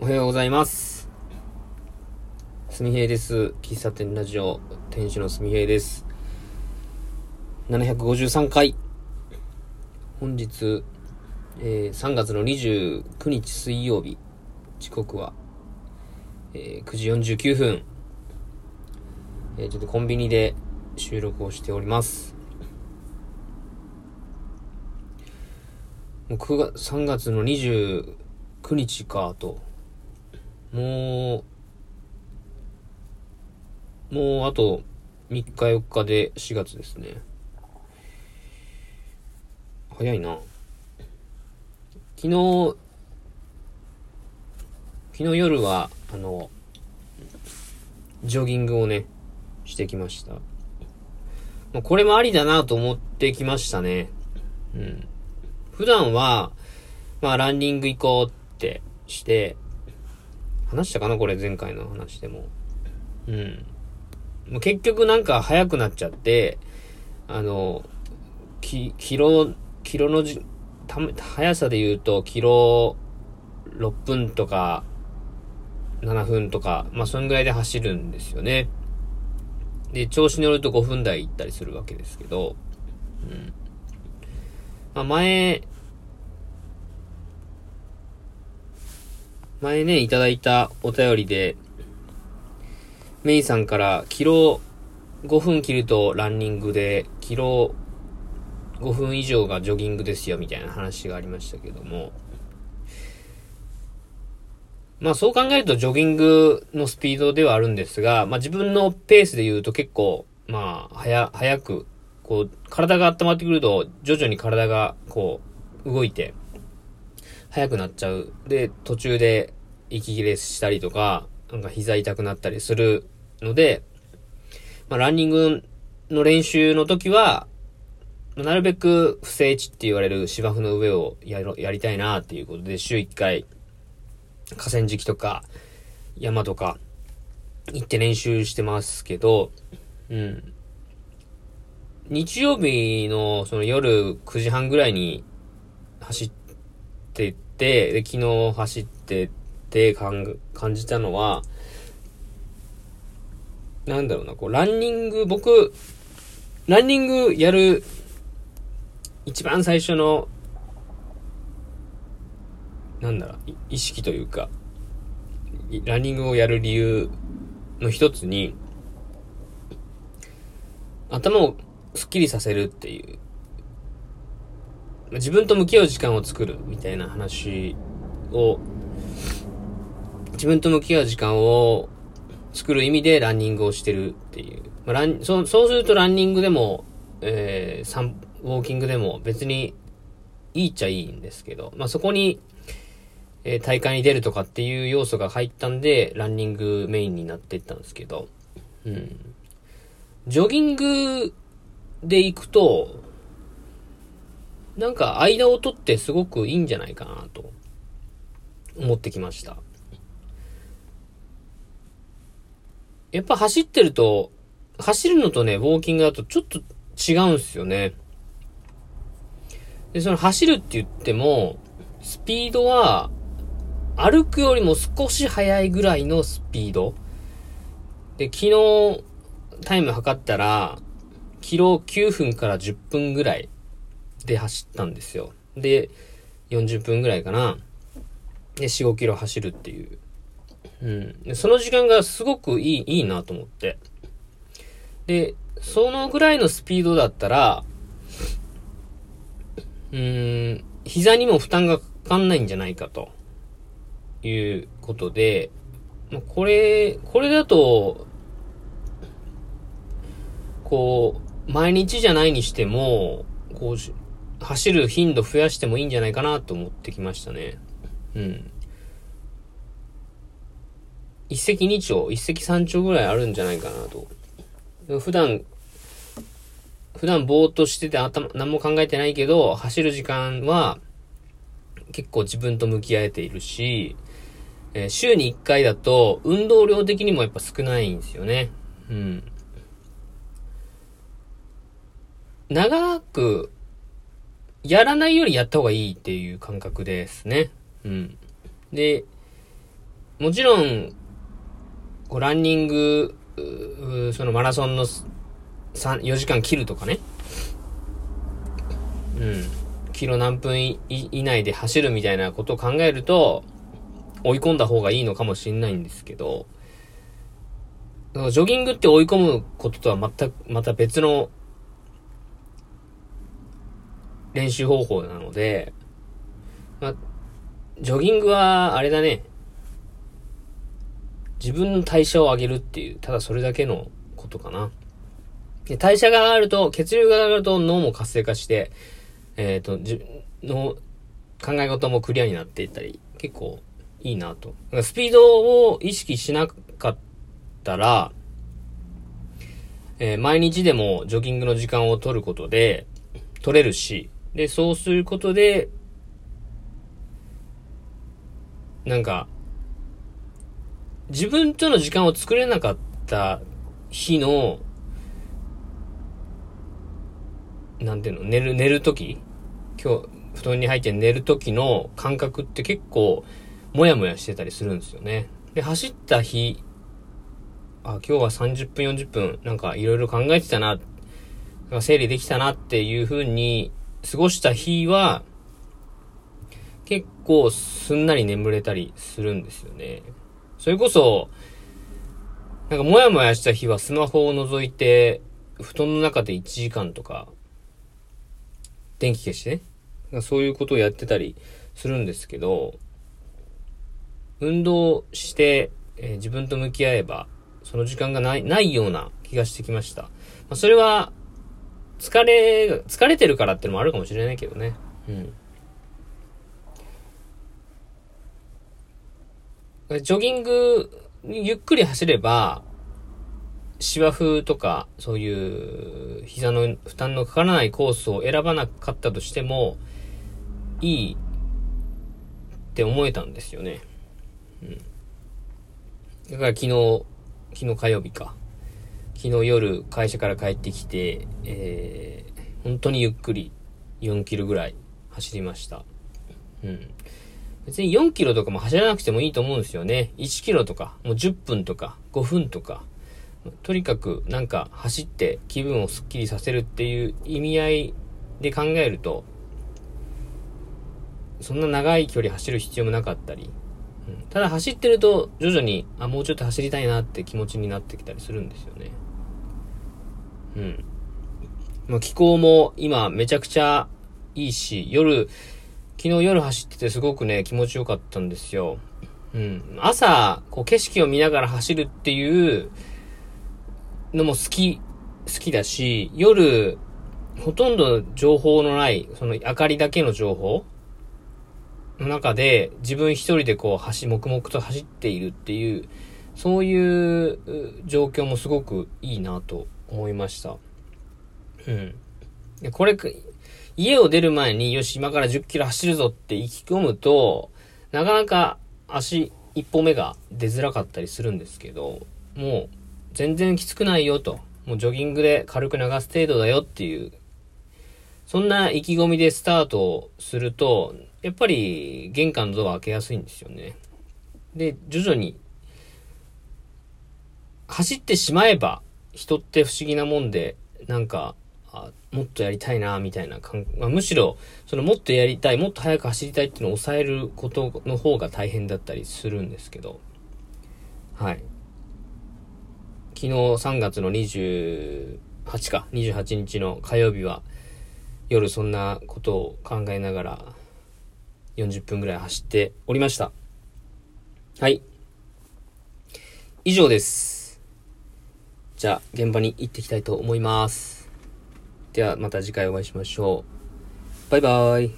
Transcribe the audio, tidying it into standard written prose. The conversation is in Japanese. おはようございます。すみへいです。喫茶店ラジオ店主のすみへいです。753回、本日、3月の29日水曜日、時刻は、9時49分、ちょっとコンビニで収録をしております。もう3月の29日かと、もうあと3日4日で4月ですね。早いな。昨日夜はジョギングをねしてきました。これもありだなと思ってきましたね。普段は、ランニング行こうってして、話したかなこれ前回の話でも。もう結局なんか早くなっちゃって、キロの速さで言うと、キロ6分とか、7分とか、そんぐらいで走るんですよね。で、調子に乗ると5分台行ったりするわけですけど、前ね、いただいたお便りで、メイさんから、キロ5分切るとランニングで、キロ5分以上がジョギングですよ、みたいな話がありましたけども。そう考えるとジョギングのスピードではあるんですが、自分のペースで言うと結構、早く、こう体が温まってくると徐々に体がこう動いて速くなっちゃう。で、途中で息切れしたりとか、なんか膝痛くなったりするので、ランニングの練習の時はなるべく不整地って言われる芝生の上をやりたいなっていうことで、週1回河川敷とか山とか行って練習してますけど、日曜日のその夜9時半ぐらいに走ってて、で、昨日走ってて感じたのは、なんだろうな、こうランニングやる一番最初の意識というか、ランニングをやる理由の一つに、頭をスッキリさせるっていう、自分と向き合う時間を作るみたいな話を、自分と向き合う時間を作る意味でランニングをしてるっていう、そうするとランニングでも、ウォーキングでも別にいいっちゃいいんですけど、そこに、大会に出るとかっていう要素が入ったんで、ランニングメインになっていったんですけど、ジョギングで行くと、なんか間を取ってすごくいいんじゃないかなと思ってきました。やっぱ走るのとね、ウォーキングだとちょっと違うんですよね。で、その走るって言っても、スピードは歩くよりも少し速いぐらいのスピード。で、昨日タイム測ったら、キロ9分から10分ぐらいで走ったんですよ。で、40分ぐらいかな。で、4、5キロ走るっていう。で、その時間がすごくいいなと思って。で、そのぐらいのスピードだったら、膝にも負担がかかんないんじゃないかということで、これだと、こう、毎日じゃないにしても、こう、走る頻度増やしてもいいんじゃないかなと思ってきましたね。一石二鳥、一石三鳥ぐらいあるんじゃないかなと。普段ぼーっとしてて何も考えてないけど、走る時間は結構自分と向き合えているし、週に1回だと運動量的にもやっぱ少ないんですよね。長くやらないよりやった方がいいっていう感覚ですね。で、もちろんこうランニング、そのマラソンの4時間切るとかね、キロ何分以内で走るみたいなことを考えると追い込んだ方がいいのかもしれないんですけど、ジョギングって追い込むこととは全くまた別の練習方法なので、ジョギングはあれだね、自分の代謝を上げるっていう、ただそれだけのことかな。で、代謝が上がると、血流が上がると脳も活性化して、考え事もクリアになっていったり、結構いいなと。スピードを意識しなかったら、毎日でもジョギングの時間を取ることで、取れるし、で、そうすることで、なんか、自分との時間を作れなかった日の、なんていうの、寝るとき、今日、布団に入って寝るときの感覚って結構、もやもやしてたりするんですよね。で、走った日、今日は30分、40分、なんかいろいろ考えてたな、整理できたなっていう風に過ごした日は、結構すんなり眠れたりするんですよね。それこそ、なんかもやもやした日はスマホを除いて、布団の中で1時間とか、電気消してね、そういうことをやってたりするんですけど、運動して、自分と向き合えば、その時間がないような気がしてきました。まあ、それは、疲れてるからってのもあるかもしれないけどね。ジョギング、ゆっくり走れば、芝生とか、そういう膝の負担のかからないコースを選ばなかったとしても、いいって思えたんですよね。だから昨日火曜日か。昨日夜会社から帰ってきて、本当にゆっくり4キロぐらい走りました。別に4キロとかも走らなくてもいいと思うんですよね。1キロとか、もう10分とか、5分とか。とにかくなんか走って気分をスッキリさせるっていう意味合いで考えると、そんな長い距離走る必要もなかったり、ただ走ってると徐々に、もうちょっと走りたいなって気持ちになってきたりするんですよね。気候も今めちゃくちゃいいし、昨日夜走っててすごくね、気持ちよかったんですよ。朝、こう景色を見ながら走るっていうのも好きだし、夜、ほとんど情報のない、その明かりだけの情報の中で自分一人でこう黙々と走っているっていう、そういう状況もすごくいいなと思いました。これ、家を出る前によし今から10キロ走るぞって意気込むとなかなか足一歩目が出づらかったりするんですけど、もう全然きつくないよと、もうジョギングで軽く流す程度だよっていう、そんな意気込みでスタートをするとやっぱり玄関のドア開けやすいんですよね。で、徐々に走ってしまえば人って不思議なもんで、なんかもっとやりたいなみたいなむしろそのもっとやりたい、もっと早く走りたいっていうのを抑えることの方が大変だったりするんですけど、昨日3月の28日の火曜日は夜そんなことを考えながら40分ぐらい走っておりました。以上です。じゃあ現場に行ってきたいと思います。ではまた次回お会いしましょう。バイバーイ。